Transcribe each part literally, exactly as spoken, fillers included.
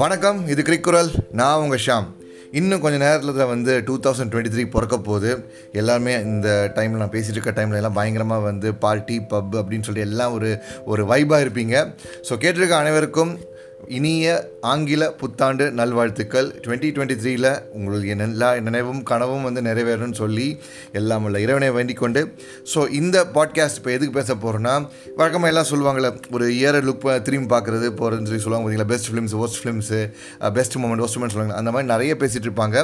வணக்கம், இது கிரிக்குரல். நான் உங்கள் ஷாம். இன்னும் கொஞ்சம் நேரத்தில் வந்து டூ தௌசண்ட் டுவெண்ட்டி த்ரீ பிறக்க போகுது. எல்லாருமே இந்த டைமில், நான் பேசிகிட்டு இருக்க டைமில் எல்லாம் பயங்கரமாக வந்து பார்ட்டி பப் அப்படின்னு சொல்லிட்டு எல்லாம் ஒரு ஒரு வைபாக இருப்பீங்க. ஸோ கேட்டிருக்க அனைவருக்கும் இனிய ஆங்கில புத்தாண்டு நல்வாழ்த்துக்கள். டுவெண்ட்டி டுவெண்ட்டி த்ரீயில் உங்களுக்கு எல்லா நினைவும் கனவும் வந்து நிறைவேறணும்னு சொல்லி எல்லாம் உள்ள இறைவனை வேண்டிக் கொண்டு, ஸோ இந்த பாட்காஸ்ட் இப்போ எதுக்கு பேச போகிறோன்னா, வழக்கமாக எல்லாம் சொல்லுவாங்களே, ஒரு இயரை லுக் திரும்பி பார்க்குறது போகிறதுன்னு சொல்லி சொல்லுவாங்க பார்த்தீங்களா. Best films, worst films, best moment, worst moment சொல்லுவாங்க. அந்த மாதிரி நிறைய பேசிகிட்டு இருப்பாங்க.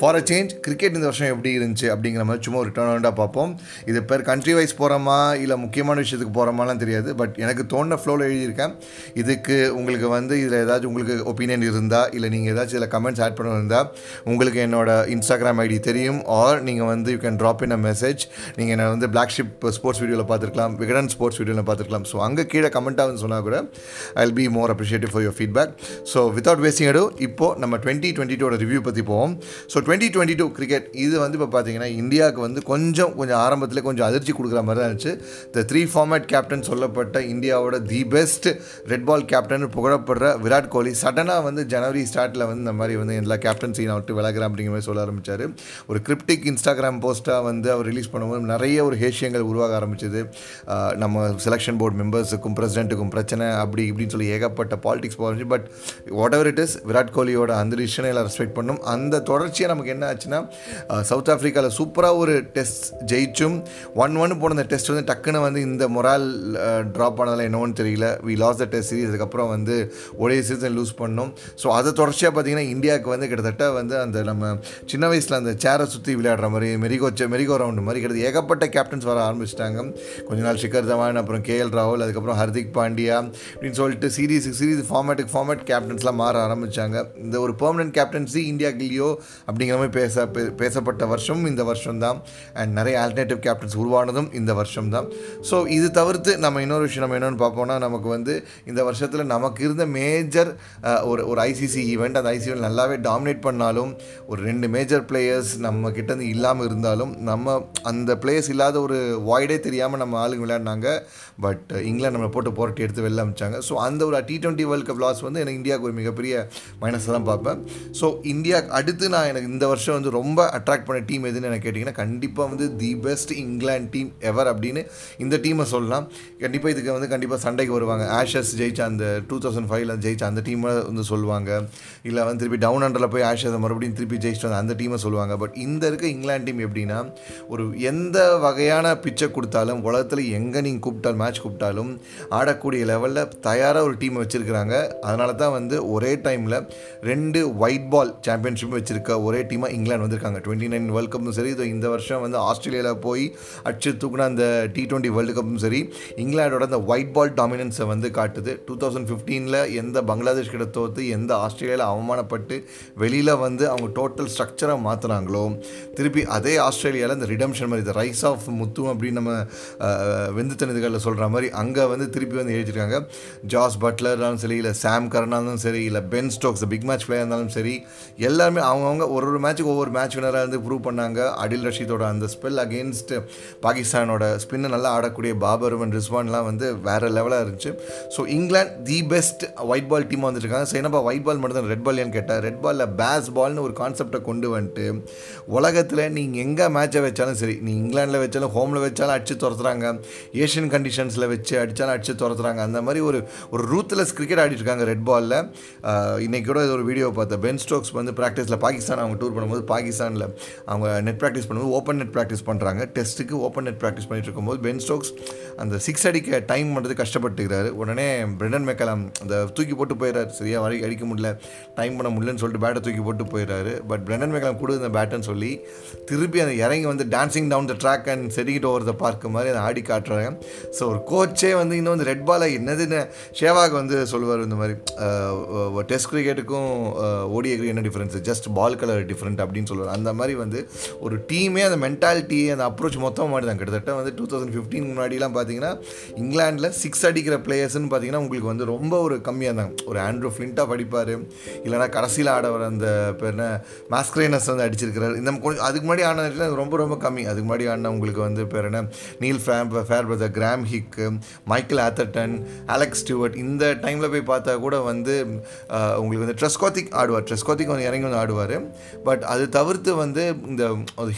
ஃபார் அ சேஞ்ச் கிரிக்கெட் இந்த வருஷம் எப்படி இருந்துச்சு அப்படிங்கிற மாதிரி சும்மா ஒரு டோர்னமெண்ட்டாக பார்ப்போம். இது பேர் கண்ட்ரி வைஸ் போகிறோமா இல்லை முக்கியமான விஷயத்துக்கு போகிறோமாலாம் தெரியாது. பட் எனக்கு தோணுன ஃப்ளோவில் எழுதியிருக்கேன். இதுக்கு உங்களுக்கு வந்து இதில் ஏதாச்சும் உங்களுக்கு ஒப்பீனியன் இருந்தால், இல்லை நீங்கள் ஏதாச்சும் இதில் கமெண்ட்ஸ் ஆட் பண்ணியிருந்தால், உங்களுக்கு என்னோடய இன்ஸ்டாகிராம் ஐடி தெரியும். ஆர் நீங்கள் வந்து you can drop in a message. நீங்கள் என்னை வந்து பிளாக் ஷிப் ஸ்போர்ட்ஸ் வீடியோவில் பார்த்துருக்கலாம், விகடன் ஸ்போர்ட்ஸ் வீடியோவில் பார்த்துருக்கலாம். ஸோ அங்கே கீழே கமெண்ட்டாகனு சொன்னால் கூட I will be more appreciative for your feedback. So without wasting எடு, இப்போது நம்ம டுவெண்ட்டி டுவெண்ட்டி டூவோட ரிவ்யூ பற்றி போவோம். So twenty twenty two cricket இது வந்து இப்போ பார்த்தீங்கன்னா இந்தியாவுக்கு வந்து கொஞ்சம் கொஞ்சம் ஆரம்பத்தில் கொஞ்சம் அதிர்ச்சி கொடுக்குற மாதிரி தான் இருந்துச்சு. த த்ரீ ஃபார்மேட் கேப்டன் சொல்லப்பட்ட இந்தியாவோட the best red ball captain புகழப்படுற விராட் கோலி சடனாக வந்து ஜனவரி ஸ்டார்ட்டில் வந்து இந்த மாதிரி வந்து எல்லா கேப்டன்ஸையும் நான் விட்டு விலகிறேன் அப்படிங்கிற மாதிரி சொல்ல ஆரம்பித்தார். ஒரு கிரிப்டிக் இன்ஸ்டாகிராம் போஸ்ட்டாக வந்து அவர் ரிலீஸ் பண்ணும்போது நிறைய ஒரு ஹேஷியங்கள் உருவாக ஆரம்பிச்சது. நம்ம செலெக்ஷன் போர்டு மெம்பர்ஸுக்கும் பிரசிடென்ட்டுக்கும் பிரச்சனை அப்படி இப்படின்னு சொல்லி ஏகப்பட்ட பாலிடிக்ஸ் போச்சு. But whatever it is, Virat கோலியோட அந்த டிசிஷனை எல்லாம் ரெஸ்பெக்ட் பண்ணும். அந்த தொடர்ச்சியாக நமக்கு என்ன ஆச்சுன்னா, சவுத் ஆஃப்ரிக்காவில் சூப்பராக ஒரு டெஸ்ட் ஜெயிச்சும் ஒன் ஒன்று போன அந்த டெஸ்ட் வந்து டக்குன்னு வந்து இந்த மொரால் ட்ராப் ஆனதெல்லாம் என்னவோன்னு தெரியல. We loss the test series. அதுக்கப்புறம் வந்து ஒரே சீசன் லூஸ் பண்ணோம். ஸோ அதை தொடர்ச்சியாக பார்த்தீங்கன்னா இந்தியாவுக்கு வந்து கிட்டத்தட்ட வந்து அந்த நம்ம சின்ன வயசில் அந்த சேரை சுற்றி விளையாடுற மாதிரி மெரிகோ மெரிகோ ரவுண்டு மாதிரி கிட்டத்தட்ட ஏகப்பட்ட கேப்டன்ஸ் வர ஆரம்பிச்சிட்டாங்க. கொஞ்ச நாள் ஷிகர் தவான், அப்புறம் கேஎல் ராகுல், அதுக்கப்புறம் ஹர்திக் பாண்டியா அப்படின்னு சொல்லிட்டு சீரீஸுக்கு சீரீஸ் ஃபார்மேட்டுக்கு ஃபார்மேட் கேப்டன்ஸ்லாம் மாற ஆரம்பித்தாங்க. இந்த ஒரு பெர்மனன்ட் கேப்டன்சி இந்தியாவுக்கு இல்லையோ அப்படிங்கிற மாதிரி பேச பேசப்பட்ட வருஷமும் இந்த வருஷம் தான். அண்ட் நிறைய ஆல்டர்னேட்டிவ் கேப்டன்ஸ் உருவானதும் இந்த வருஷம் தான். ஸோ இது தவிர்த்து நம்ம இன்னொரு விஷயம் நம்ம என்னென்னு பார்ப்போம்னா, நமக்கு வந்து இந்த வருஷத்தில் நமக்கு இருந்த மேஜர் ஒரு ஒரு ஐசிசி ஈவெண்ட், அந்த ஐசிசி நல்லாவே டாமினேட் பண்ணாலும், ஒரு ரெண்டு மேஜர் பிளேயர்ஸ் நம்ம கிட்டேருந்து இல்லாமல் இருந்தாலும், நம்ம அந்த பிளேயர்ஸ் இல்லாத ஒரு வாய்டே தெரியாமல் நம்ம ஆளுங்க விளையாடினாங்க. பட் இங்கிலாந்து நம்மளை போட்டு போராட்டி எடுத்து வெளில அமைச்சாங்க. ஸோ அந்த ஒரு T twenty world cup loss வந்து எனக்கு இந்தியாவுக்கு ஒரு மிகப்பெரிய மைனஸாக தான் பார்ப்பேன். ஸோ இந்தியா அடுத்து நான் எனக்கு இந்த வருஷம் வந்து ரொம்ப அட்ராக்ட் பண்ண டீம் எதுன்னு எனக்கு கேட்டிங்கன்னா, கண்டிப்பாக வந்து the best England team ever அப்படின்னு இந்த டீமை சொல்லலாம். கண்டிப்பாக இதுக்கு வந்து கண்டிப்பாக சண்டைக்கு வருவாங்க. ஆஷஸ் ஜெயிச்ச அந்த டூ தௌசண்ட் ஃபைவ்ல ஜெயிச்சு அந்த டீமை வந்து சொல்லுவாங்க, இல்லை வந்து திருப்பி டவுன் அண்டரில் போய் ஆஷஸ் மறுபடியும் திருப்பி ஜெயிச்சுட்டு வந்து அந்த டீமை சொல்லுவாங்க. பட் இந்த இருக்க இங்கிலாந்து டீம் எப்படின்னா, ஒரு எந்த வகையான பிச்சை கொடுத்தாலும், உலகத்தில் எங்கே நீங்கள் கூப்பிட்டாலும், மேட்ச் கூப்பிட்டாலும் ஆடக்கூடிய லெவலில் தயாராக ஒரு டீமை வச்சுருக்கிறாங்க. அதனால தான் வந்து ஒரே டைமில் ரெண்டு ஒயிட் பால் சாம்பியன்ஷிப்பும் வச்சுருக்க ஒரே டீமாக இங்கிலாந்து வந்திருக்காங்க. டுவெண்ட்டி நைன் வேர்ல்டு கப்பும் சரி, இது இந்த வருஷம் வந்து ஆஸ்திரேலியாவில் போய் அடிச்சு தூக்குனா அந்த டி டுவெண்ட்டி வேர்ல்டு கப்பும் சரி, இங்கிலாண்டோட அந்த ஒயிட் பால் டாமினன்ஸை வந்து காட்டுது. டூ தௌசண்ட் ஃபிஃப்டீனில் எந்த பங்களாதேஷ் கிட்ட தோற்று, எந்த ஆஸ்திரேலியாவில் அவமானப்பட்டு வெளியில் வந்து அவங்க டோட்டல் ஸ்ட்ரக்சரை மாற்றினாங்களோ, திருப்பி அதே ஆஸ்திரேலியாவில் இந்த ரிடம்ஷன் மாதிரி, இந்த ரைஸ் ஆஃப் முத்து அப்படின்னு நம்ம வெந்து தனிதுகளில் சொல்கிற மாதிரி அங்கே வந்து திருப்பி வந்து எழுதியிருக்காங்க. ஜாஸ் பட்லர் இருந்தாலும் சரி, இல்லை சாம் கரனாக இருந்தாலும் சரி, இல்லை Ben Stokes big match player இருந்தாலும் சரி, எல்லாருமே அவங்கவுங்க ஒரு ஒரு மேட்சுக்கு ஒவ்வொரு மேட்ச் வினராக வந்து ப்ரூவ் பண்ணாங்க. அடில் ரஷீதோட அந்த ஸ்பெல் அகெயின்ஸ்ட் பாகிஸ்தானோட ஸ்பின்னை நல்லா ஆடக்கூடிய பாபர் அண்ட் ரிஸ்வான்லாம் வந்து வேறு லெவலாக இருந்துச்சு. So England the best white ball டீமாக வந்துட்டுருக்காங்க. ஸோ என்னப்பா ஒயிட் பால் மட்டும் தான் ரெட் பால் ஏன்னு கேட்டால், ரெட் பாலில் பேஸ் பால்னு ஒரு கான்செப்டை கொண்டு வந்துட்டு உலகத்தில் நீங்கள் எங்கே மேட்சை வச்சாலும் சரி, நீ இங்கிலாண்டில் வச்சாலும், ஹோமில் வச்சாலும் அடிச்சு துரத்துறாங்க, ஏஷியன் கண்டிஷன்ஸில் வச்சு அடித்தாலும் அடிச்சு துரத்துறாங்க. அந்த மாதிரி ஒரு ஒரு ரூத்லெஸ் கிரிக்கெட் ஆடிட்டுருக்காங்க ரெட் பாலில். இன்றைக்கி கூட ஒரு வீடியோ பார்த்தேன், பென் ஸ்டோக்ஸ் வந்து ப்ராக்டிஸில் பாகிஸ்தான் அவங்க டூர் பண்ணும்போது, பாகிஸ்தானில் அவங்க நெட் ப்ராக்டிஸ் பண்ணும்போது ஓப்பன் நெட் ப்ராக்டிஸ் பண்ணுறாங்க. டெஸ்ட்டுக்கு ஓப்பன் நெட் ப்ராக்டிஸ் பண்ணிட்டு இருக்கும்போது பென் ஸ்டோக்ஸ் அந்த சிக்ஸ் அடிக்க டைம் பண்ணுறது கஷ்டப்பட்டுக்கிறாரு. உடனே பிரெண்டன் மெக்கலம் அந்த தூக்கி போட்டு போயிடறாரு. சரியா வரை அடிக்க முடியல, டைம் பண்ண முடியலன்னு சொல்லிட்டு பேட்டை தூக்கி போட்டு போயிடறாரு. பட் பிரெண்டன் மெக்கலம் கூட இந்த பேட்டுன்னு சொல்லி திருப்பி அந்த இறங்கி வந்து dancing down the track and செட்டிக்கிட்டு ஓவர் த பார்க்க மாதிரி அதை ஆடி காட்டுறாங்க. ஸோ ஒரு கோச்சே வந்து இன்னும் வந்து ரெட் பாலை என்னதுன்னு ஷேவாக்கு வந்து சொல்லுவார், இந்த மாதிரி டெஸ்ட் கிரிக்கெட்டுக்கும் ஓடிக்கு என்ன difference, just ball colour different அப்படின்னு சொல்லுவார். அந்த மாதிரி வந்து ஒரு டீமே அந்த மென்டாலிட்டி அந்த அப்ரோச் மொத்தமாக மாதிரி தான். கிட்டத்தட்ட வந்து டூ தௌசண்ட் ஃபிஃப்டீன் முன்னாடிலாம் பார்த்தீங்கன்னா இங்கிலாண்டில் சிக்ஸ் அடிக்கிற பிளேயர்ஸ்ன்னு பார்த்தீங்கன்னா உங்களுக்கு வந்து ரொம்ப ஒரு கம்மியாக இருந்தாங்க. ஒரு ஆண்ட்ரூ ஃபிளின்ட்டாக படிப்பார், இல்லைனா கடைசியில் ஆடவர் அந்த பேர்னா மாஸ்கிரேனஸ் வந்து அடிச்சிருக்கிறார். இந்த கொஞ்சம் அதுக்கு முன்னாடி ஆனதுல ரொம்ப ரொம்ப கம்மி. அதுக்கு முன்னாடி ஆடின உங்களுக்கு வந்து பேர் என்ன நீல் ஃபேம் Fairbrother, Graeme Hick, Michael Atherton, Alex Stewart. இந்த டைமில் போய் பார்த்தா கூட வந்து உங்களுக்கு வந்து ட்ரெஸ்காத்திக் ஆடுவார், ட்ரெஸ்காத்திக் வந்து இறங்கி வந்து ஆடுவார். பட் அது தவிர்த்து வந்து இந்த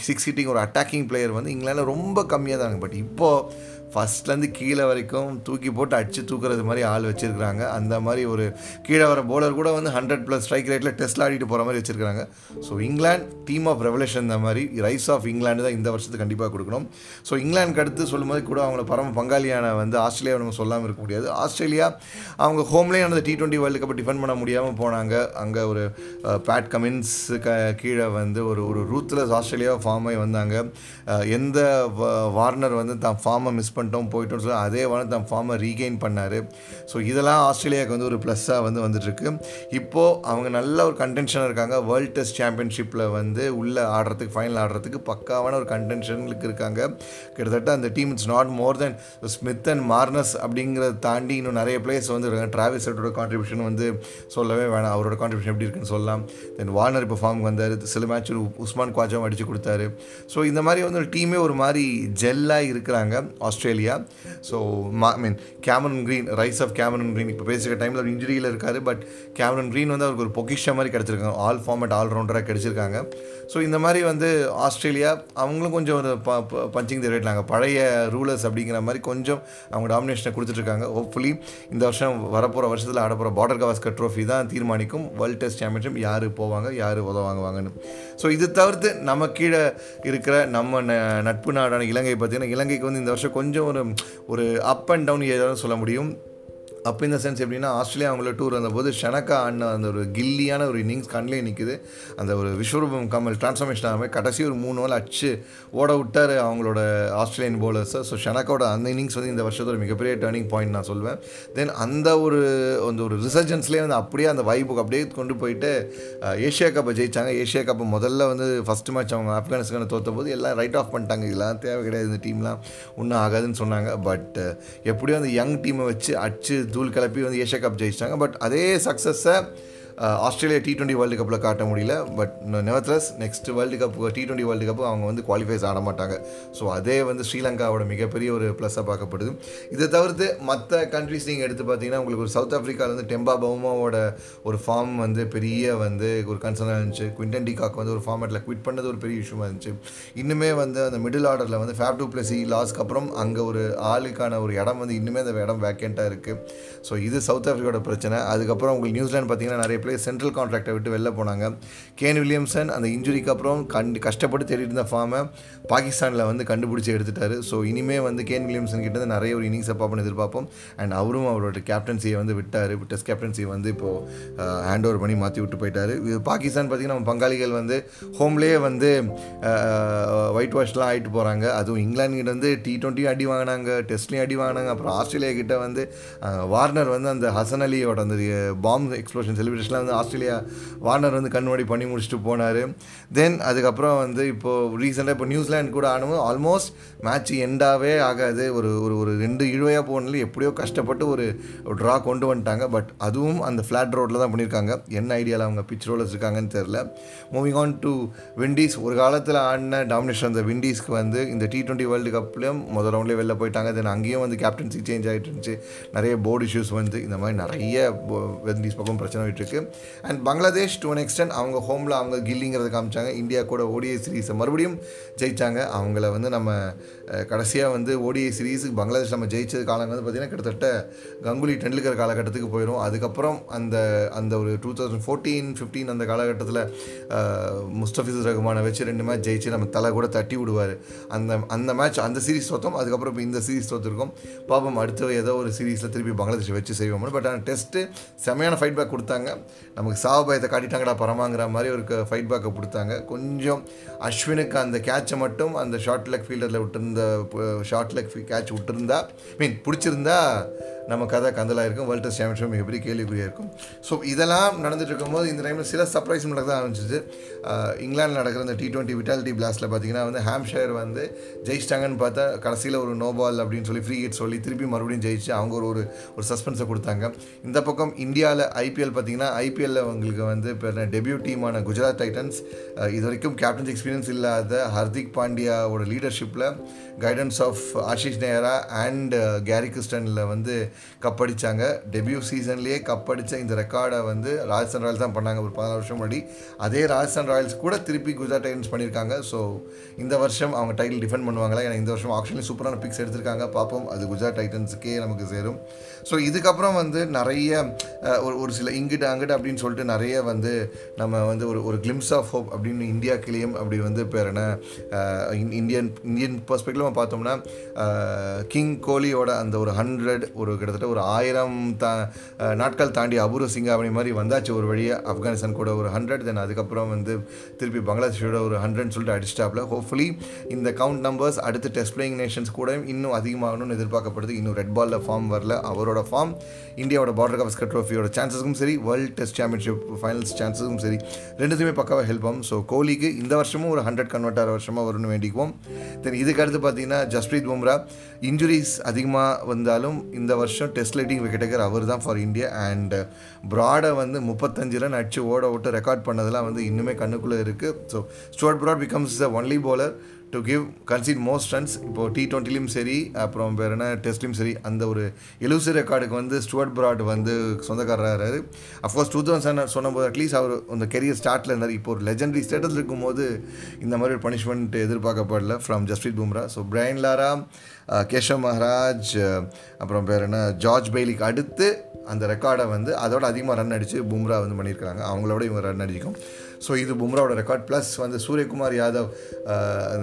சிக்ஸ் ஹிட்டிங் ஒரு அட்டாக்கிங் பிளேயர் வந்து இங்கிலாண்டில் ரொம்ப கம்மியாக தான். பட் இப்போது ஃபஸ்ட்லேருந்து கீழே வரைக்கும் தூக்கி போட்டு அடித்து தூக்குறது மாதிரி ஆள் வச்சுருக்கிறாங்க. அந்த மாதிரி ஒரு கீழே வர போலர் கூட வந்து ஹண்ட்ரட் ப்ளஸ் ஸ்ட்ரைக் ரேட்டில் டெஸ்ட்டில் ஆடிட்டு போகிற மாதிரி வச்சுருக்காங்க. So England team of revolution, இந்த மாதிரி ரைஸ் ஆஃப் இங்கிலாந்து தான் இந்த வருஷத்துக்கு கண்டிப்பாக கொடுக்கணும். ஸோ இங்கிலாந்துக்கு அடுத்து சொல்லும் போது கூட அவங்கள பரம பங்காளியான வந்து ஆஸ்திரேலியாவை நம்ம சொல்லாமல் இருக்க முடியாது. ஆஸ்திரேலியா அவங்க ஹோம்லேயே நடந்த டி டுவெண்ட்டி வேர்ல்டு கப்பை டிஃபெண்ட் பண்ண முடியாமல் போனாங்க. அங்கே ஒரு பேட் கமின்ஸுக்கு கீழே வந்து ஒரு ஒரு ரூத்லெஸ் ஆஸ்திரேலியாவை ஃபார்ம் ஆகி வந்தாங்க. எந்த வார்னர் வந்து தான் ஃபார்மை மிஸ் பண்ணிட்டோம் போயிட்டோம்னு சொல்லி அதே வந்து தான் ஃபார்மை ரீகெயின் பண்ணார். ஸோ இதெல்லாம் ஆஸ்திரேலியாவுக்கு வந்து ஒரு ப்ளஸ்ஸாக வந்து வந்துட்டுருக்கு. இப்போது அவங்க நல்ல ஒரு கண்டென்ஷனாக இருக்காங்க. வேர்ல்டு டெஸ்ட் சாம்பியன்ஷிப்பில் வந்து உள்ளே ஆடுறதுக்கு, ஃபைனல் ஆடுறதுக்கு பக்காவான ஒரு கண்டென்ஷனுக்கு இருக்காங்க. கிட்டத்தட்ட அந்த team it's not more then Smith and Marnus அப்படிங்கிறத தாண்டி இன்னும் நிறைய பிளேயர்ஸ் வந்து இருக்காங்க. டிராவிஸ் ஹெட்டோட கான்ட்ரிபியூஷன் வந்து சொல்லவே வேணாம், அவரோட கான்ட்ரிபியூஷன் எப்படி இருக்குன்னு சொல்லலாம். தென் வார்னர் இப்போ ஃபார்முக்கு வந்தார், சில மேட்ச் உஸ்மான் குவாஜாவும் அடித்து கொடுத்தாரு. ஸோ இந்த மாதிரி வந்து ஒரு டீமே ஒரு மாதிரி ஜெல்லாக இருக்கிறாங்க ஆஸ்திரேலியா. ஸோ மா mean Cameron Green, rise of Cameron Green. இப்போ பேசுகிற டைமில் அவர் இன்ஜுரியில் இருக்கார். பட் கேமரன் க்ரீன் வந்து அவருக்கு ஒரு பொக்கிஷம் மாதிரி கிடச்சிருக்காங்க, ஆல் ஃபார்மேட் ஆல்ரவுண்டராக கிடச்சிருக்காங்க. ஸோ இந்த மாதிரி வந்து ஆஸ்திரேலியா அவங்களும் கொஞ்சம் ஒரு ப பஞ்சிங் தி ரேட்லாங்க, பழைய ரூலர்ஸ் அப்படிங்கிற மாதிரி கொஞ்சம் அவங்க டாமினேஷனை கொடுத்துட்ருக்காங்க. ஹோப்ஃபுல்லி இந்த வருஷம் வரப்போகிற வருஷத்தில் ஆடப்போகிற பார்டர் கவாஸ்கர் ட்ரோஃபி தான் தீர்மானிக்கும் வேர்ல்டு டெஸ்ட் சாம்பியன்ஷிப் யார் போவாங்க, யார் உதவாங்குவாங்கன்னு. ஸோ இது தவிர்த்து நம்ம கீழே இருக்கிற நம்ம நட்பு நாடான இலங்கை பார்த்திங்கன்னா, இலங்கைக்கு வந்து இந்த வருஷம் கொஞ்சம் ஒரு ஒரு அப் அண்ட் டவுன் ஏதாவது சொல்ல முடியும். அப்போ இந்த சென்ஸ் எப்படின்னா, ஆஸ்திரேலியா அவங்கள டூர் வந்தபோது ஷனக்கா அண்ணா அந்த ஒரு கில்லியான ஒரு இன்னிங்ஸ் கண்ணிலே நிற்குது. அந்த ஒரு விஸ்வரூபம் கமல் டிரான்ஸ்ஃபர்மேஷன் ஆகாமல் கடைசி ஒரு மூணு நாள் அடிச்சு ஓட விட்டார் அவங்களோட ஆஸ்திரேலியன் பவுலர்ஸை. ஸோ ஷனக்காவோட அந்த இன்னிங்ஸ் வந்து இந்த வருஷத்தோட மிகப்பெரிய டேர்னிங் பாயிண்ட் நான் சொல்வேன். தென் அந்த ஒரு அந்த ஒரு ரிசர்ஜன்ஸ்லேயே வந்து அப்படியே அந்த வைப்புக்கு அப்படியே கொண்டு போயிட்டு ஏஷியா கப்பை ஜெயித்தாங்க. ஏஷியா கப்பை முதல்ல வந்து ஃபஸ்ட்டு மேட்ச் அவங்க ஆப்கானிஸ்தானை தோற்ற போது எல்லாம் ரைட் ஆஃப் பண்ணிட்டாங்க, இதெல்லாம் தேவை கிடையாது, இந்த டீம்லாம் ஒன்றும் ஆகாதுன்னு சொன்னாங்க. பட் எப்படியோ அந்த யங் டீமை வச்சு அடிச்சு தூள் கிளப்பி வந்து ஏஷியா கப் ஜெயிச்சிட்டாங்க. பட் அதே சக்ஸஸை ஆஸ்திரேலியா டி டுவெண்ட்டி வேர்ல்டு கப்பில் காட்ட முடியல. But nevertheless next world cup T twenty world cup அவங்க வந்து குவாலிஃபைஸ் ஆட மாட்டாங்க. ஸோ அதே வந்து ஸ்ரீலங்காவோட மிகப்பெரிய ஒரு ப்ளஸ்ஸாக பார்க்கப்படுது. இதை தவிர்த்து மற்ற கண்ட்ரிஸ் நீங்கள் எடுத்து பார்த்தீங்கன்னா, உங்களுக்கு ஒரு சவுத் ஆஃப்ரிக்காவில் வந்து டெம்பா பவுமாவோட ஒரு ஃபார்ம் வந்து பெரிய வந்து ஒரு கன்சர்னாக இருந்துச்சு. குவிண்டன் டிகாக் வந்து ஒரு ஃபார்மேட்டில் குவிட் பண்ணது ஒரு பெரிய இஷ்யூவாக இருந்துச்சு. இன்னுமே வந்து அந்த மிடில் ஆர்டரில் வந்து ஃபேப் டூ பிளஸி லாஸ்க்கு அப்புறம் அங்கே ஒரு ஆளுக்கான ஒரு இடம் வந்து இன்னுமே அந்த இடம் வேக்கண்ட்டாக இருக்குது. ஸோ இது சவுத் ஆஃப்ரிக்காவோட பிரச்சனை. அதுக்கப்புறம் உங்களுக்கு நியூசிலாந்து பார்த்தீங்கன்னா நிறைய சென்ட்ரல் கான்ட்ராக்டை விட்டு வெளில போனாங்க. கேன் வில்லியம்சன் அந்த இன்ஜுரிக்கு அப்புறம் கண்டு கஷ்டப்பட்டு தேடிட்டு இருந்த ஃபார்மை பாகிஸ்தானில் வந்து கண்டுபிடிச்சி எடுத்துட்டார். ஸோ இனிமேல் வந்து கேன் வில்லியம்சன் கிட்ட நிறைய ஒரு இன்னிங்ஸ் பார்ப்போம், எதிர்பார்ப்போம். அண்ட் அவரும் அவரோட கேப்டன்சியை வந்து விட்டார், டெஸ்ட் கேப்டன்சியை வந்து இப்போது ஹேண்ட் ஓவர் பண்ணி மாற்றி விட்டு போயிட்டார். பாகிஸ்தான் பார்த்திங்கன்னா நம்ம பங்காளிகள் வந்து ஹோம்லேயே வந்து ஒயிட் வாஷ்லாம் ஆகிட்டு போகிறாங்க. அதுவும் இங்கிலாந்துக்கிட்ட வந்து டி டுவெண்ட்டியும் அடி வாங்கினாங்க, டெஸ்ட்லேயும் அடி வாங்கினாங்க. அப்புறம் ஆஸ்திரேலியா கிட்ட வந்து வார்னர் வந்து அந்த ஹசன் அலியோட அந்த பாம் எக்ஸ்ப்ளோஷன் செலிப்ரேஷன் வந்து ஆஸ்திரேலியா வார்னர் வந்து கண்ணுமடி பண்ணி முடிச்சுட்டு போனார். தென் அதுக்கப்புறம் வந்து இப்போது ரீசெண்டாக இப்போ நியூசிலாந்து கூட ஆடும்போது ஆல்மோஸ்ட் மேட்ச் எண்டாகவே ஆகாது, ஒரு ஒரு ஒரு ரெண்டு இழுவையாக போனாலும் எப்படியோ கஷ்டப்பட்டு ஒரு ட்ரா கொண்டு வந்துட்டாங்க. பட் அதுவும் அந்த ஃப்ளாட் ரோட்டில் தான் பண்ணியிருக்காங்க. என்ன ஐடியாவில் அவங்க பிச் ரோலர்ஸ் இருக்காங்கன்னு தெரில. மூவிங் ஆன் டு விண்டீஸ், ஒரு காலத்தில் ஆடின டாமினேஷன் அந்த விண்டீஸ்க்கு வந்து இந்த டி டுவெண்ட்டி வேர்ல்டு கப்லேயும் முதல் ரவுண்ட்லேயே வெளில போயிட்டாங்க. தென் அங்கேயும் வந்து கேப்டன்சி சேஞ்ச் ஆகிட்டு இருந்துச்சு, நிறைய போர்டு இஷ்யூஸ் வந்து இந்த மாதிரி நிறைய விண்டீஸ் பக்கம் பிரச்சனை ஆகிட்டு இருக்கு. And Bangladesh to an extent அவங்க ஹோமில் அவங்க கில்லிங்கிறத காமிச்சாங்க. இந்தியா கூட ஓடிஐ சீரீஸை மறுபடியும் ஜெயித்தாங்க. அவங்கள வந்து நம்ம கடைசியாக வந்து ஓடிஐ சீரீஸுக்கு பங்களாதேஷ் நம்ம ஜெயிச்சது காலம் வந்து பார்த்திங்கன்னா கிட்டத்தட்ட கங்குலி டெண்டுல்கர் காலகட்டத்துக்கு போயிடும். அதுக்கப்புறம் அந்த அந்த ஒரு டூ தௌசண்ட் ஃபோர்டீன் ஃபிஃப்டீன் அந்த காலகட்டத்தில் முஸ்தபிசுர் ரஹ்மானை வச்சு ரெண்டு மேட்ச் ஜெயிச்சு நம்ம தலை கூட தட்டி விடுவார். அந்த அந்த மேட்ச் அந்த சீரீஸ் தோற்றோம். அதுக்கப்புறம் இப்போ இந்த சீரீஸ் தோற்றிருக்கோம். பாப்போம் அடுத்த ஏதோ ஒரு சீரீஸில் திருப்பி பங்களாதேஷை வச்சு செய்வோம். பட் ஆனால் டெஸ்ட்டு செமையான ஃபைட் பேக் கொடுத்தாங்க. நமக்கு சாவுபாயத்தை காட்டிட்டாங்கடா பரமாங்கிற மாதிரி ஒரு ஃபைட் பேக்கை கொடுத்தாங்க. கொஞ்சம் அஸ்வினுக்கு அந்த கேட்சை மட்டும் அந்த ஷார்ட் லெக் ஃபீல்டரில் விட்டுருந்த ஷார்ட் லெக் கேட்ச் விட்டுருந்தா மீன் பிடிச்சிருந்தா நம்ம கதை கந்தலாக இருக்கும், வேர்ல்ட் டெஸ்ட் சாம்பியன்ஷிப் மிகப்பெரிய கேள்விக்குறியாக இருக்கும். ஸோ இதெல்லாம் நடந்துட்டு இருக்கும்போது இந்த டைமில் சில சர்ப்ரைஸ் நடக்க தான் ஆரம்பிச்சிச்சு. இங்கிலாண்டில் நடக்கிற இந்த டி டுவெண்ட்டி விட்டாலிட்டி பிளாஸ்ட்டில் பார்த்தீங்கன்னா வந்து ஹாம்ஷயர் வந்து ஜெயிச்சிட்டாங்கன்னு பார்த்தா கடைசியில் ஒரு நோ பால் அப்படின்னு சொல்லி ஃப்ரீ ஹிட் சொல்லி திருப்பி மறுபடியும் ஜெயிச்சு அவங்க ஒரு ஒரு சஸ்பென்ஸை கொடுத்தாங்க. இந்த பக்கம் இந்தியாவில் ஐபிஎல் பார்த்தீங்கன்னா ஐபிஎல்லில் அவங்களுக்கு வந்து இப்போ டெபியூ டீமான குஜராத் டைட்டன்ஸ் இது வரைக்கும் கேப்டன்ஸ் எக்ஸ்பீரியன்ஸ் இல்லாத ஹர்திக் பாண்டியாவோட லீடர்ஷிப்பில் guidance of Ashish Nehra and carry கிறிஸ்டனில் வந்து கப்படிச்சாங்க. டெபியூ சீசன்லேயே கப்படித்த இந்த ரெக்கார்டை வந்து ராஜஸ்தான் ராயல்ஸ் தான் பண்ணாங்க ஒரு பதினாறு வருஷம் முன்னாடி. அதே ராஜஸ்தான் ராயல்ஸ் கூட திருப்பி குஜராத் டைட்டன்ஸ் பண்ணியிருக்காங்க. ஸோ இந்த வருஷம் அவங்க டைட்டில் டிஃபெண்ட் பண்ணுவாங்களா, ஏன்னா இந்த வருஷம் ஆக்ஷன்லேயும் சூப்பரான பிக்ஸ் எடுத்திருக்காங்க, பார்ப்போம் அது குஜராத் டைட்டன்ஸுக்கே நமக்கு சேரும். ஸோ இதுக்கப்புறம் வந்து நிறைய ஒரு ஒரு சில இங்கிட்ட அங்கிட்ட அப்படின்னு சொல்லிட்டு நிறைய வந்து நம்ம வந்து ஒரு ஒரு கிளிம்ஸ் ஆஃப் ஹோப் அப்படின்னு இந்தியா கிளியம் அப்படி வந்து பேர் என்ன இந்தியன் இந்தியன் பெர்ஸ்பெக்டிவ்ல பார்த்தோம்னா கிங் கோலியோட அந்த ஒரு ஹண்ட்ரட் ஒரு கிட்டத்தட்ட ஒரு ஆயிரம் தா நாட்கள் தாண்டி அபூர்வ சிங்காமணி மாதிரி வந்தாச்சு ஒரு வழியாக. ஆப்கானிஸ்தான் கூட ஒரு ஹண்ட்ரட் தென் அதுக்கப்புறம் வந்து திருப்பி பங்களாதேஷோட ஒரு ஹண்ட்ரட்னு சொல்லிட்டு அடிச்சிட்டாப்ல. ஹோப்ஃபுல்லி இந்த கவுண்ட் நம்பர்ஸ் அடுத்து டெஸ்ட் பிளேயிங் நேஷன்ஸ் கூட இன்னும் அதிகமாகணும்னு எதிர்பார்க்கப்படுது. இன்னும் ரெட் பாலில் ஃபார்ம் வரல, அவரோட ஃபார்ம் இந்தியாவோட பார்டர் கவாஸ்கர் ட்ரோஃபியோட சான்சஸுக்கும் சரி வேர்ல்டு டெஸ்ட் சாம்பியன்ஷிப் ஃபைனல்ஸ் சான்சஸும் சரி ரெண்டுத்தையுமே பக்காவாக ஹெல்ப் ஆகும். ஸோ கோலிக்கு இந்த வருஷமும் ஒரு ஹண்ட்ரட் கன்வெர்ட் ஆகிற வருஷமாக வரும்னு வேண்டிக்குவோம். தென் இதுக்கடுத்து பார்த்தீங்கன்னா ஜஸ்பிரீத் பும்ரா இன்ஜுரிஸ் அதிகமாக வந்தாலும் இந்த வருஷம் டெஸ்ட் லைட்டிங் விக்கெட்டுக்கர் அவர் தான் ஃபார் இந்தியா. அண்ட் ப்ராடை வந்து முப்பத்தஞ்சு ரன் அடிச்சு ஓட விட்டு ரெக்கார்ட் பண்ணதெல்லாம் வந்து இன்னுமே கண்ணுக்குள்ளே இருக்குது. So Stuart Broad becomes the only bowler to give concede most runs. இப்போது டி டுவெண்ட்டிலையும் சரி அப்புறம் வேறு என்ன டெஸ்ட்லையும் சரி அந்த ஒரு எழுபது ரெக்கார்டுக்கு வந்து ஸ்டுவர்ட் ப்ராட் வந்து சொந்தக்காரராகிறாரு. அஃப்கோர்ஸ் டூ தௌசண்ட் சொன்னபோது அட்லீஸ்ட் அவர் அந்த கெரியர் ஸ்டார்ட்டில் இருந்தார். இப்போ ஒரு லெஜெண்டரி ஸ்டேட்டஸ் இருக்கும்போது இந்த மாதிரி ஒரு பனிஷ்மெண்ட் எதிர்பார்க்கப்படல from Jasprit Bumrah. So Brian Lara, Keshav Maharaj, அப்புறம் வேறு என்ன ஜார்ஜ் பெய்லிக்கு அடுத்து அந்த ரெக்கார்டை வந்து அதோட அதிகமாக ரன் அடித்து பும்ரா வந்து பண்ணியிருக்காங்க. அவங்களோட இவங்க ரன் அடிக்கும். ஸோ இது பும்ராவோட ரெக்கார்ட். ப்ளஸ் வந்து சூரியகுமார் யாதவ்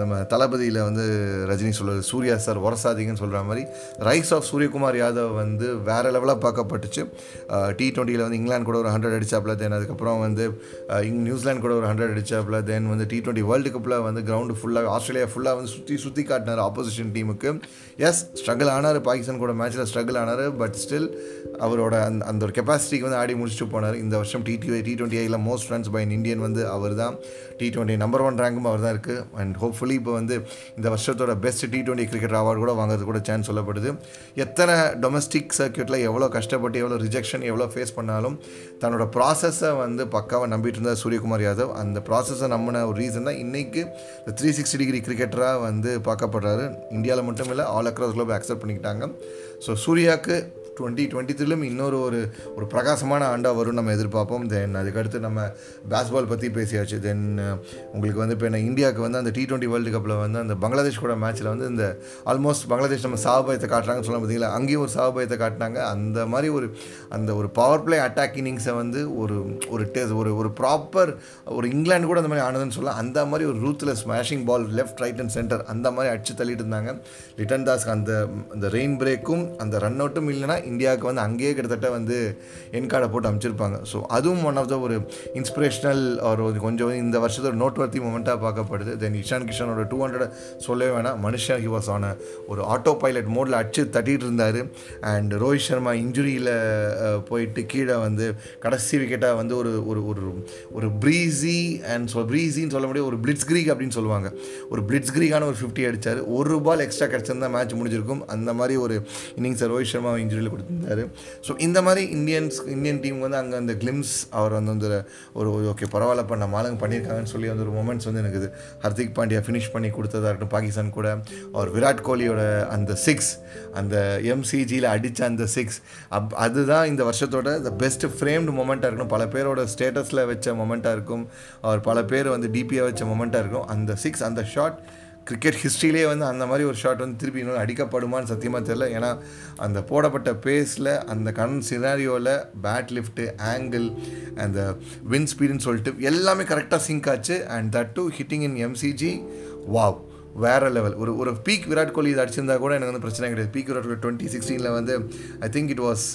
நம்ம தளபதியில் வந்து ரஜினி சொல்கிறது சூர்யா சார் உரசாதிங்கன்னு சொல்கிற மாதிரி ரைஸ் ஆஃப் சூரியகுமார் யாதவ் வந்து வேறு லெவலாக பார்க்கப்பட்டுச்சு. டி டுவெண்ட்டியில் வந்து இங்கிலாந்து கூட ஒரு ஹண்ட்ரட் அடித்தாப்புல, தென் அதுக்கப்புறம் வந்து இங் நியூசிலாந்து கூட ஒரு ஹண்ட்ரட் அடித்தாப்புல, தென் வந்து டி டுவெண்ட்டி வேர்ல்டு கப்பில் வந்து கிரவுண்டு ஃபுல்லாக ஆஸ்திரேலியா ஃபுல்லாக வந்து சுற்றி சுற்றி காட்டினார் ஆப்போசிஷன் டீமுக்கு. எஸ் ஸ்ட்ரகிள் ஆனார், பாகிஸ்தான் கூட மேட்ச்சில் ஸ்ட்ரகிள் ஆனார், பட் ஸ்டில் அவரோட அந்த அந்த ஒரு கெப்பாசிட்டிக்கு வந்து ஆடி முடிச்சுட்டு போனார். இந்த வருஷம் டி டி டுவெண்ட்டி ஐயில் most runs by in Indian வந்து அவர் தான், டி டுவெண்ட்டி நம்பர் ஒன் ரேங்கும் அவர் தான் இருக்குது. அண்ட் ஹோப்ஃபுல்லி இப்போ வந்து இந்த வருஷத்தோட best T twenty cricket award கூட வாங்குறது கூட சான்ஸ் சொல்லப்படுது. எத்தனை டொமஸ்டிக் சர்க்யூட்டில் எவ்வளோ கஷ்டப்பட்டு எவ்வளோ ரிஜெக்ஷன் எவ்வளோ ஃபேஸ் பண்ணாலும் தன்னோட ப்ராசஸை வந்து பக்காவாக நம்பிட்டு இருந்தார் சூரியகுமார் யாதவ். அந்த ப்ராசஸை நம்பின ஒரு ரீசன் தான் இன்றைக்கு த்ரீ சிக்ஸ்டி டிகிரி கிரிக்கெட்டராக வந்து பார்க்கப்படுறாரு. இந்தியாவில் மட்டும் இல்லை, ஆல் அக்ராஸ் குளோப் அக்செப்ட் பண்ணிக்கிட்டாங்க. ஸோ சூர்யாவுக்கு டுவெண்ட்டி டுவெண்ட்டி த்ரீலும் இன்னொரு ஒரு ஒரு பிரகாசமான ஆண்டாக வரும் நம்ம எதிர்பார்ப்போம். தென் அதுக்கடுத்து நம்ம பேஸ்பால் பற்றி பேசியாச்சு. தென் உங்களுக்கு வந்து இப்போ என்ன இந்தியாவுக்கு வந்து அந்த டி டுவெண்ட்டி வேர்ல்டு கப்பில் வந்து அந்த பங்களாதேஷ் கூட மேட்ச்சில் வந்து இந்த ஆல்மோஸ்ட் பங்களாதேஷ் நம்ம சாவுபாயத்தை காட்டுறாங்கன்னு சொல்ல பார்த்தீங்களா, அங்கேயும் ஒரு சாவுபாயத்தை காட்டினாங்க. அந்த மாதிரி ஒரு அந்த ஒரு பவர் பிளே அட்டாக் இன்னிங்ஸை வந்து ஒரு ஒரு டேஸ் ஒரு ஒரு ப்ராப்பர் ஒரு இங்கிலாந்து கூட அந்த மாதிரி ஆனதுன்னு சொல்லலாம். அந்த மாதிரி ஒரு ruthless smashing ball left right and centre அந்த மாதிரி அடிச்சு தள்ளிட்டு இருந்தாங்க. லிட்டன் தாஸ்க்கு அந்த அந்த ரெயின் பிரேக்கும் அந்த ரன் அவுட்டும் இல்லைன்னா இந்தியாவுக்கு வந்து அங்கேயே கிட்டத்தட்ட வந்து என்கார்டை போட்டு அமைச்சிருப்பாங்க. ஸோ அதுவும் ஒன் ஆஃப் த ஒரு இன்ஸ்பிரேஷனல் ஒரு கொஞ்சம் இந்த வருஷத்தோட நோட் வர்த்தி மூமெண்ட்டாக பார்க்கப்படுது. தென் இஷான் கிஷனோட டூ ஹண்ட்ரட் சொல்லவே வேணாம், மனுஷன் ஹி வாஸ் ஆன ஒரு ஆட்டோ பைலட் மோடில் அடிச்சு தட்டிகிட்டு இருந்தார். அண்ட் ரோஹித் சர்மா இன்ஜுரியில் போயிட்டு கீழே வந்து கடைசி விக்கெட்டாக வந்து ஒரு ஒரு ஒரு ப்ரீஸி அண்ட் சொல் ப்ரீஸின்னு சொல்ல முடியாது, ஒரு பிளிட்ஸ் கிரீக் அப்படின்னு சொல்லுவாங்க, ஒரு பிளிட்ஸ் கிரீக்கான ஒரு ஃபிஃப்டி அடித்தார். ஒரு பால் எக்ஸ்ட்ரா கிடச்சிருந்தா மேட்ச் முடிஞ்சிருக்கும். அந்த மாதிரி ஒரு இன்னிங்ஸை ரோஹித் சர்மா இன்ஜுரியில் கொடுத்திருந்தாரு. ஸோ இந்த மாதிரி இந்தியன்ஸ் இந்தியன் டீம் வந்து அங்கே அந்த கிளிம்ஸ் அவர் வந்து அந்த ஒரு ஓகே பரவாயில்லப்பா நம்ம ஆளுங்க பண்ணியிருக்காங்கன்னு சொல்லி அந்த ஒரு மொமெண்ட்ஸ் வந்து எனக்கு ஹர்திக் பாண்டியா ஃபினிஷ் பண்ணி கொடுத்ததாக இருக்கட்டும் பாகிஸ்தான் கூட, அவர் விராட் கோலியோட அந்த சிக்ஸ் அந்த எம்சிஜியில் அடித்த அந்த சிக்ஸ் அப் அதுதான் இந்த வருஷத்தோட த பெஸ்ட் ஃப்ரேம்டு மொமெண்ட்டாக இருக்கணும், பல பேரோட ஸ்டேட்டஸில் வச்ச மொமெண்ட்டாக இருக்கும், அவர் பல பேர் வந்து டிபியாக வச்ச மொமெண்ட்டாக இருக்கும். அந்த சிக்ஸ் அந்த ஷாட் கிரிக்கெட் ஹிஸ்ட்ரியிலே வந்து அந்த மாதிரி ஒரு ஷாட் வந்து திருப்பி இன்னொன்று அடிக்கப்படுமான்னு சத்தியமாக தெரியல. ஏன்னா அந்த போடப்பட்ட பேஸில் அந்த கண் சினாரியோவில் பேட் லிஃப்ட்டு ஆங்கிள் அந்த வின் ஸ்பீடுன்னு சொல்லிட்டு எல்லாமே கரெக்டாக சிங்க் ஆச்சு. And that two hitting in MCG wow வேறு லெவல். ஒரு ஒரு பீக் விராட் கோலி இது அடிச்சிருந்தா கூட எனக்கு வந்து பிரச்சனை கிடையாது. பீக் விராட் கோலி டுவெண்ட்டி சிக்ஸ்டீனில் வந்து I think it was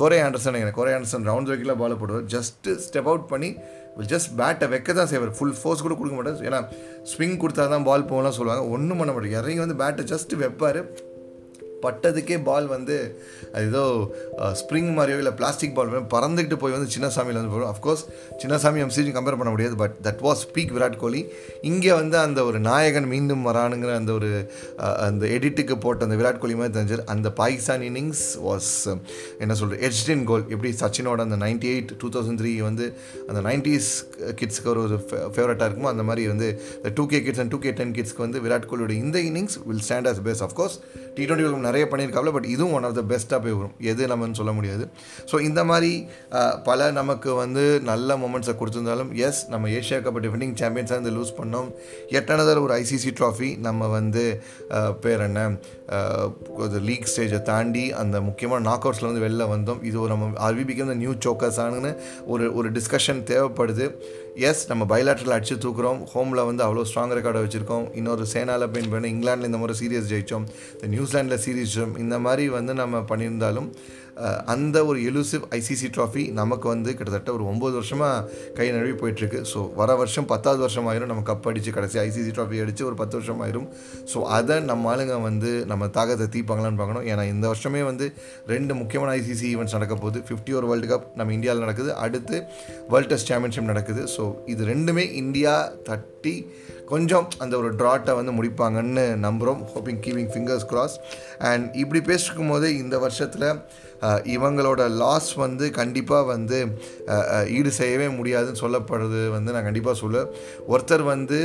Corey Anderson நினைக்கிறேன். கோரே ஆண்டர்சன் ரவுண்ட் வைக்கில் பால் போடுவார், ஜஸ்ட்டு ஸ்டெப் அவுட் பண்ணி வில் ஜஸ்ட் பேட்டை வைக்க தான் செய்வார். ஃபுல் ஃபோர்ஸ் கூட கொடுக்க மாட்டார், ஏன்னா ஸ்விங் கொடுத்தா தான் பால் போகலாம் சொல்லுவாங்க. ஒன்றும் பண்ண மாட்டார், இறங்கி வந்து பேட்டை ஜஸ்ட்டு வைப்பார். பட்டதுக்கே பால் வந்து அது ஏதோ ஸ்ப்ரிங் மாதிரியோ இல்லை பிளாஸ்டிக் பால் பறந்துக்கிட்டு போய் வந்து சின்னசாமியில் வந்து போயிடும். அஃப்கோர்ஸ் சின்னசாமி எம்சிஜி கம்பேர் பண்ண முடியாது, but that was peak Virat Kohli. இங்கே வந்து அந்த ஒரு நாயகன் மீண்டும் வரானுங்கிற அந்த ஒரு அந்த எடிட்டுக்கு போட்ட அந்த விராட் கோலி மாதிரி தெரிஞ்சார். அந்த பாகிஸ்தான் இன்னிங்ஸ் வாஸ் என்ன சொல்கிறது, எட்ஜ்டின் கோல். எப்படி சச்சினோட அந்த ninety eight two thousand three வந்து அந்த நைன்டீஸ் கிட்ஸுக்கு ஒரு ஒரு ஃபேவரட்டாக இருக்குமோ அந்த மாதிரி வந்து two K kids and two K ten கிட்ஸ்க்கு வந்து விராட் கோலியோட இந்த innings will stand as best. Of course T twenty world cup நிறைய பண்ணியிருக்காப்ல, பட் இதுவும் ஒன் ஆஃப் த பெஸ்ட்டாக போய் வரும், எது நம்மன்னு சொல்ல முடியாது. ஸோ இந்த மாதிரி பல நமக்கு வந்து நல்ல மொமெண்ட்ஸை கொடுத்துருந்தாலும் எஸ் நம்ம ஏஷியா கப் டிஃபெண்டிங் சாம்பியன்ஸாக வந்து லூஸ் பண்ணோம். எட்டானதால் ஒரு ஐசிசி ட்ராஃபி நம்ம வந்து பேர் என்ன லீக் ஸ்டேஜை தாண்டி அந்த முக்கியமான நாக் அவுட்ஸில் வந்து வெளில வந்தோம். இது ஒரு நம்ம ஆர்பிபிக்கு வந்து நியூ சோக்கர்ஸ் ஆனுன்னு ஒரு ஒரு டிஸ்கஷன் தேவைப்படுது. எஸ் நம்ம பைலாட்ரில் அடித்து தூக்குறோம், ஹோமில் வந்து அவ்வளோ ஸ்ட்ராங் ரெக்கார்டை வச்சுருக்கோம். இன்னொரு சேனாவில் பெயின் பண்ணி இங்கிலாண்டில் இந்த மாதிரி சீரியஸ் ஜெயித்தோம், நியூசிலாண்டில் சீரீஸ் ஜெயித்தோம். இந்த மாதிரி வந்து நம்ம பண்ணியிருந்தாலும் அந்த ஒரு எலூசிவ் ஐசிசி ட்ராஃபி நமக்கு வந்து கிட்டத்தட்ட ஒரு ஒம்பது வருஷமாக கை நழுவி போயிட்டுருக்கு. ஸோ வர வருஷம் பத்தாவது வருஷம் ஆயிரும் நம்ம கப் அடித்து, கடைசி ஐசிசி ட்ராஃபி அடித்து ஒரு பத்து வருஷம் ஆயிரும். ஸோ அதை நம்ம ஆளுங்க வந்து நம்ம தாகத்தை தீப்பாங்களான்னு பார்க்கணும். ஏன்னா இந்த வருஷமே வந்து ரெண்டு முக்கியமான ஐசிசி ஈவெண்ட்ஸ் நடக்க போகுது. ஃபிஃப்டி ஓவர் வேர்ல்டு கப் நம்ம இந்தியாவில் நடக்குது, அடுத்து வேர்ல்ட் டெஸ்ட் சாம்பியன்ஷிப் நடக்குது. ஸோ இது ரெண்டுமே இந்தியா தட்டி கொஞ்சம் அந்த ஒரு ட்ராட்டை வந்து முடிப்பாங்கன்னு நம்புகிறோம். Hoping keeping fingers cross. And இப்படி பேசிருக்கும் போது இந்த வருஷத்தில் இவங்களோட லாஸ் வந்து கண்டிப்பாக வந்து ஈடு செய்யவே முடியாதுன்னு சொல்லப்படுறது வந்து நான் கண்டிப்பாக சொல்லுவேன். ஒருத்தர் வந்து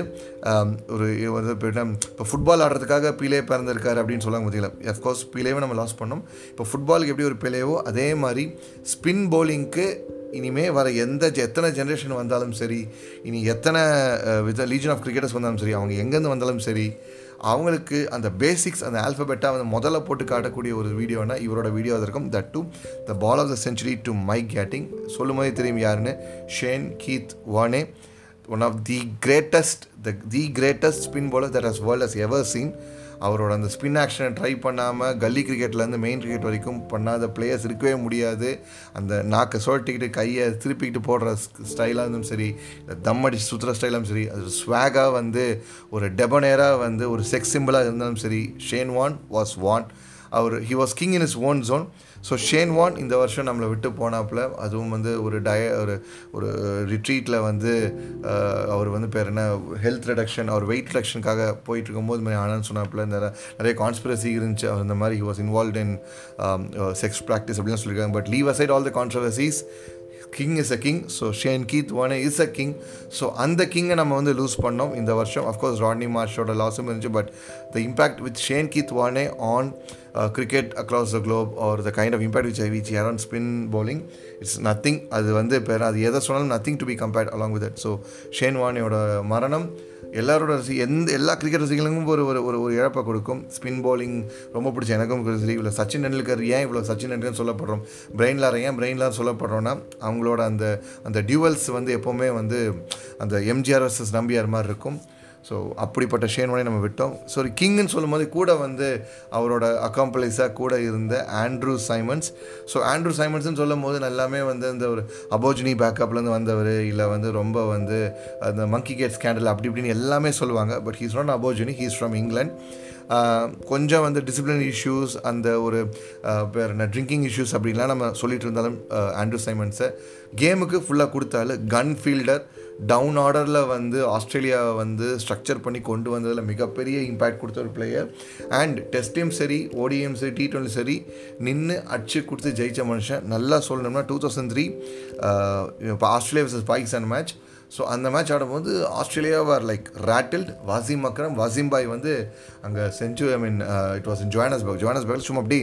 ஒரு இப்போ ஃபுட்பால் ஆடுறதுக்காக பீலே பிறந்திருக்காரு அப்படின்னு சொல்லுவாங்க பார்த்தீங்களா. அஃப்கோர்ஸ் பீலேவை நம்ம லாஸ் பண்ணோம். இப்போ ஃபுட்பாலுக்கு எப்படி ஒரு பீலேவோ அதே மாதிரி ஸ்பின் பவுலிங்க்கு இனிமேல் வர எந்த எத்தனை ஜென்ரேஷன் வந்தாலும் சரி, இனி எத்தனை வித் லீஜன் ஆஃப் கிரிக்கெட்டர்ஸ் வந்தாலும் சரி, அவங்க எங்கேருந்து வந்தாலும் சரி, அவங்களுக்கு அந்த பேசிக்ஸ் அந்த ஆல்ஃபபெட்டாக வந்து முதல்ல போட்டு காட்டக்கூடிய ஒரு வீடியோனா இவரோட வீடியோ அது இருக்கும். That to the ball of the century to Mike Gatting. சொல்லும் போதே தெரியும் யாருன்னு, Shane Keith Warne, one of the greatest the the greatest spin bowler that has world has ever seen. அவரோட அந்த ஸ்பின் ஆக்ஷனை ட்ரை பண்ணாமல் கல்லி கிரிக்கெட்லேருந்து main cricket வரைக்கும் பண்ணாத players இருக்கவே முடியாது. அந்த நாக்கை சோட்டிக்கிட்டு கையை திருப்பிக்கிட்டு போடுற ஸ்டைலாக இருந்தும் சரி, தம் அடிச்சு சுற்றுற ஸ்டைலாகவும் சரி, அது ஸ்வாகாக வந்து ஒரு டெபனேராக வந்து ஒரு செக்ஸ் சிம்பிளாக இருந்தாலும் சரி, ஷேன் வார்ன் வாஸ் வார்ன். அவர் he was king in his own zone. So Shane Warne இந்த வருஷம் நம்மளை விட்டு போனாப்பில், அதுவும் வந்து ஒரு டய ஒரு ஒரு ரிட்ரீட்டில் வந்து அவர் வந்து பேர் என்ன ஹெல்த் ரிடக்ஷன் அவர் வெயிட் ரிடக்ஷனுக்காக போயிட்டுருக்கும்போது இது மாதிரி ஆனான்னு சொன்னாப்பில் இந்த நிறைய கான்ஸ்பிரசி இருந்துச்சு. அவர் இந்த மாதிரி he was involve in sex practice அப்படிலாம் சொல்லியிருக்காங்க. But leave aside all the controversies, king is a king. So Shane Keith Warne is a king. So அந்த கிங்கை நம்ம வந்து லூஸ் பண்ணோம் இந்த வருஷம். அஃப்கோர்ஸ் ராட்னி மார்ஷோட லாஸும் இருந்துச்சு, but the impact with Shane Keith Warne on cricket across the globe or the kind of impact which which had on spin bowling it's nothing. அது வந்து பேர் அது எதை சொன்னாலும் nothing to be compared along with that. So Shane வார்னோட மரணம் எல்லாரோட ரசி எந்த எல்லா கிரிக்கெட் ரசிகளுக்கும் ஒரு ஒரு ஒரு ஒரு இழப்பை கொடுக்கும். ஸ்பின் பவுலிங் ரொம்ப பிடிச்ச எனக்கும் சரி. இவ்வளோ சச்சின் டெண்டுல்கர் ஏன் இவ்வளோ சச்சின் டெண்டுல்கர்னு சொல்லப்படுறோம், பிரைன் லாரா ஏன் பிரைன் லாரா சொல்லப்படுறோன்னா அவங்களோட அந்த அந்த டியூவல்ஸ் வந்து எப்போவுமே வந்து அந்த எம்ஜிஆர் வர்சஸ் நம்பியார் மாதிரி இருக்கும். ஸோ அப்படிப்பட்ட ஷேன் வார்னே நம்ம விட்டோம். ஸோ ஒரு கிங்குன்னு சொல்லும்போது கூட வந்து அவரோட அக்காம்ப்ளைஸாக கூட இருந்த ஆண்ட்ரூ சைமன்ஸ். ஸோ ஆண்ட்ரூ சைமன்ஸ்ன்னு சொல்லும் போது எல்லாமே வந்து இந்த ஒரு அபோஜினி பேக்கப்லேருந்து வந்தவர், இல்லை வந்து ரொம்ப வந்து அந்த மங்கி கேட் ஸ்கேண்டல் அப்படி இப்படின்னு எல்லாமே சொல்லுவாங்க. But he's not aborigine, he's from England. கொஞ்சம் வந்து டிசிப்ளின் இஷ்யூஸ், அந்த ஒரு பேர் என்ன ட்ரிங்கிங் இஷ்யூஸ் அப்படின்லாம் நம்ம சொல்லிட்டு இருந்தாலும் ஆண்ட்ரூ சைமன்ஸை கேமுக்கு ஃபுல்லாக கொடுத்தாலும் கன் ஃபீல்டர் டவுன் ஆர்டரில் வந்து ஆஸ்திரேலியாவை வந்து ஸ்ட்ரக்சர் பண்ணி கொண்டு வந்ததில் மிகப்பெரிய இம்பேக்ட் கொடுத்த ஒரு பிளேயர். அண்ட் டெஸ்ட்டையும் சரி, ஓடியும் சரி, டி டுவெண்ட்டி சரி நின்று அடிச்சு கொடுத்து ஜெயித்த மனுஷன். நல்லா சொல்லணும்னா டூ தௌசண்ட் த்ரீ இப்போ Australia versus Pakistan match. So அந்த மேட்ச் ஆடும்போது ஆஸ்திரேலியாவை லைக் ராட்டில்ட். வாசிம் அக்ரம் வாசிம் பாய் வந்து அங்கே செஞ்சு I mean it was in Johannesburg. Johannesburg சும்மா அப்படி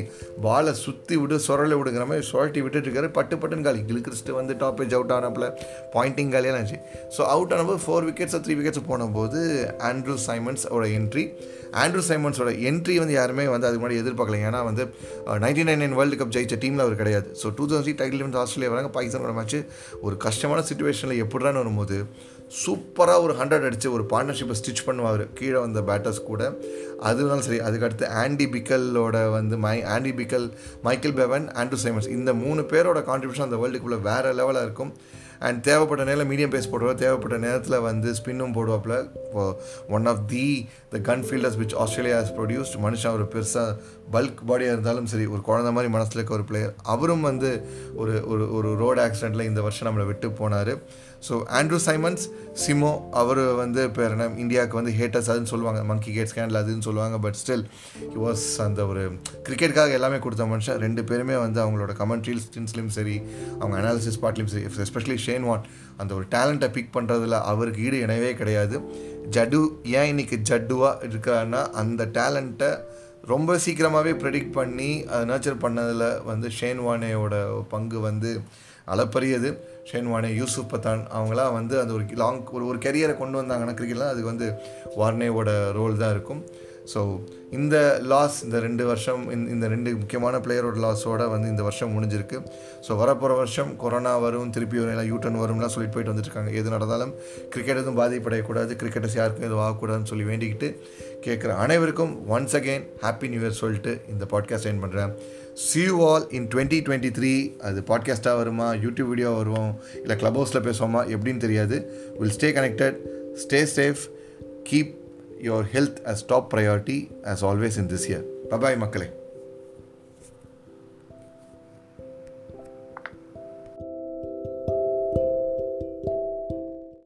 பாலை சுற்றி விட்டு சுரலை விடுங்கிற மாதிரி சுரட்டி விட்டுட்டு இருக்காரு. பட்டு பட்டுன்னு காலி கில்கிறிஸ்ட் வந்து டாப் ஏஜ் அவுட் ஆனப்பில் பாயிண்டிங் காலியாக இருந்துச்சு. ஸோ அவுட் ஆனப்போது ஃபோர் விக்கெட்ஸோ த்ரீ விக்கெட்ஸோ போனபோது ஆண்ட்ரூ சைமன்ஸோட என்ட்ரி ஆண்ட்ரூ சைமன்ஸோட என்ட்ரி வந்து யாருமே வந்து அதுக்கு முன்னாடி எதிர்பார்க்கல. ஏன்னா வந்து nineteen ninety nine world cup ஜெயிச்ச டீமில் அவர் கிடையாது. ஸோ டூ தௌசண்ட் டைட்டில் வந்து ஆஸ்திரேலியா வராங்க, பாகிஸ்தான் மேட்ச் ஒரு கஷ்டமான சுச்சுவேஷனில் எப்படிறான்னு வரும்போது சூப்பராக ஒரு ஹண்ட்ரட் அடித்து ஒரு பார்ட்னர்ஷிப்பை ஸ்டிச் பண்ணுவார் கீழே வந்த பேட்டர்ஸ் கூட. அதுனாலும் சரி. அதுக்கடுத்து ஆண்டி பிக்கலோட வந்து மை Andy Bichel Michael Bevan, Andrew Symonds, இந்த மூணு பேரோட கான்ட்ரிபியூஷன் அந்த வேர்ல்டுக்குள்ளே வேறு லெவலாக இருக்கும். அண்ட் தேவைப்பட்ட நேரம் மீடியம் பேஸ் போடுவார், தேவைப்பட்ட நேரத்தில் வந்து ஸ்பின்னும் போடுவாப்பில். இப்போது one of the the gun fielders which Australia has produced. மனுஷன் ஒரு பெருசாக பல்க் பாடியாக இருந்தாலும் சரி, ஒரு குழந்த மாதிரி மனசில் இருக்க ஒரு பிளேயர். அவரும் வந்து ஒரு ஒரு ரோடு ஆக்சிடெண்ட்டில் இந்த வருஷம் நம்மளை விட்டு போனார். ஸோ ஆண்ட்ரூ சைமன்ஸ் சிமோ அவர் வந்து இப்போ என்ன இந்தியாவுக்கு வந்து ஹேட்டர்ஸ் அதுன்னு சொல்லுவாங்க, மங்கி கேட் ஸ்கேண்டில் அதுன்னு சொல்லுவாங்க. பட் ஸ்டில் ஹி வாஸ் அந்த ஒரு கிரிக்கெட்டுக்காக எல்லாமே கொடுத்த மனுஷன். ரெண்டு பேருமே வந்து அவங்களோட கமெண்ட்ரிஸ் ஸ்டின்ஸ்லையும் சரி, அவங்க அனாலிசிஸ் பார்ட்லையும் சரி, எஸ்பெஷலி ஷேன் வார்ன் அந்த ஒரு டேலண்ட்டை பிக் பண்ணுறதுல அவருக்கு ஈடு இணையவே கிடையாது. ஜட்டு ஏன் இன்றைக்கி ஜட்டுவாக இருக்காருன்னா அந்த டேலண்ட்டை ரொம்ப சீக்கிரமாகவே ப்ரெடிக்ட் பண்ணி அதை நர்ச்சர் பண்ணதில் வந்து ஷேன் வார்னோட பங்கு வந்து அளப்பரியது. ஷேன் வார்னே, யூசுப் பத்தான், அவங்களாம் வந்து அந்த ஒரு லாங் ஒரு ஒரு கெரியரை கொண்டு வந்தாங்கன்னா கிரிக்கெட்லாம் அதுக்கு வந்து வார்னேவோட ரோல் தான் இருக்கும். ஸோ இந்த லாஸ் இந்த ரெண்டு வருஷம் இந்த ரெண்டு முக்கியமான பிளேயரோட லாஸோட வந்து இந்த வருஷம் முடிஞ்சிருக்கு. ஸோ வரப்போகிற வருஷம் கொரோனா வரும், திருப்பி வரும், எல்லாம் யூட்டன் வரும்லாம் சொல்லிட்டு போயிட்டு வந்துட்டுருக்காங்க. எது நடந்தாலும் கிரிக்கெட் எதுவும் பாதிப்படையக்கூடாது, கிரிக்கெட்டர்ஸ் யாருக்கும் எதுவும் ஆகக்கூடாதுன்னு சொல்லி வேண்டிக்கிட்டு கேட்குற அனைவருக்கும் once again happy new year சொல்லிட்டு இந்த பாட்காஸ்ட் எண்ட் பண்ணுறேன். See you all in twenty twenty-three. அது பாட்காஸ்ட்டாக வருமா, யூடியூப் வீடியோ வருவோம், இல்லை க்ளப் ஹவுஸில் பேசுவோமா எப்படின்னு தெரியாது. We'll stay connected, stay safe, keep your health as top priority as always in this year. Bye-bye மக்களே.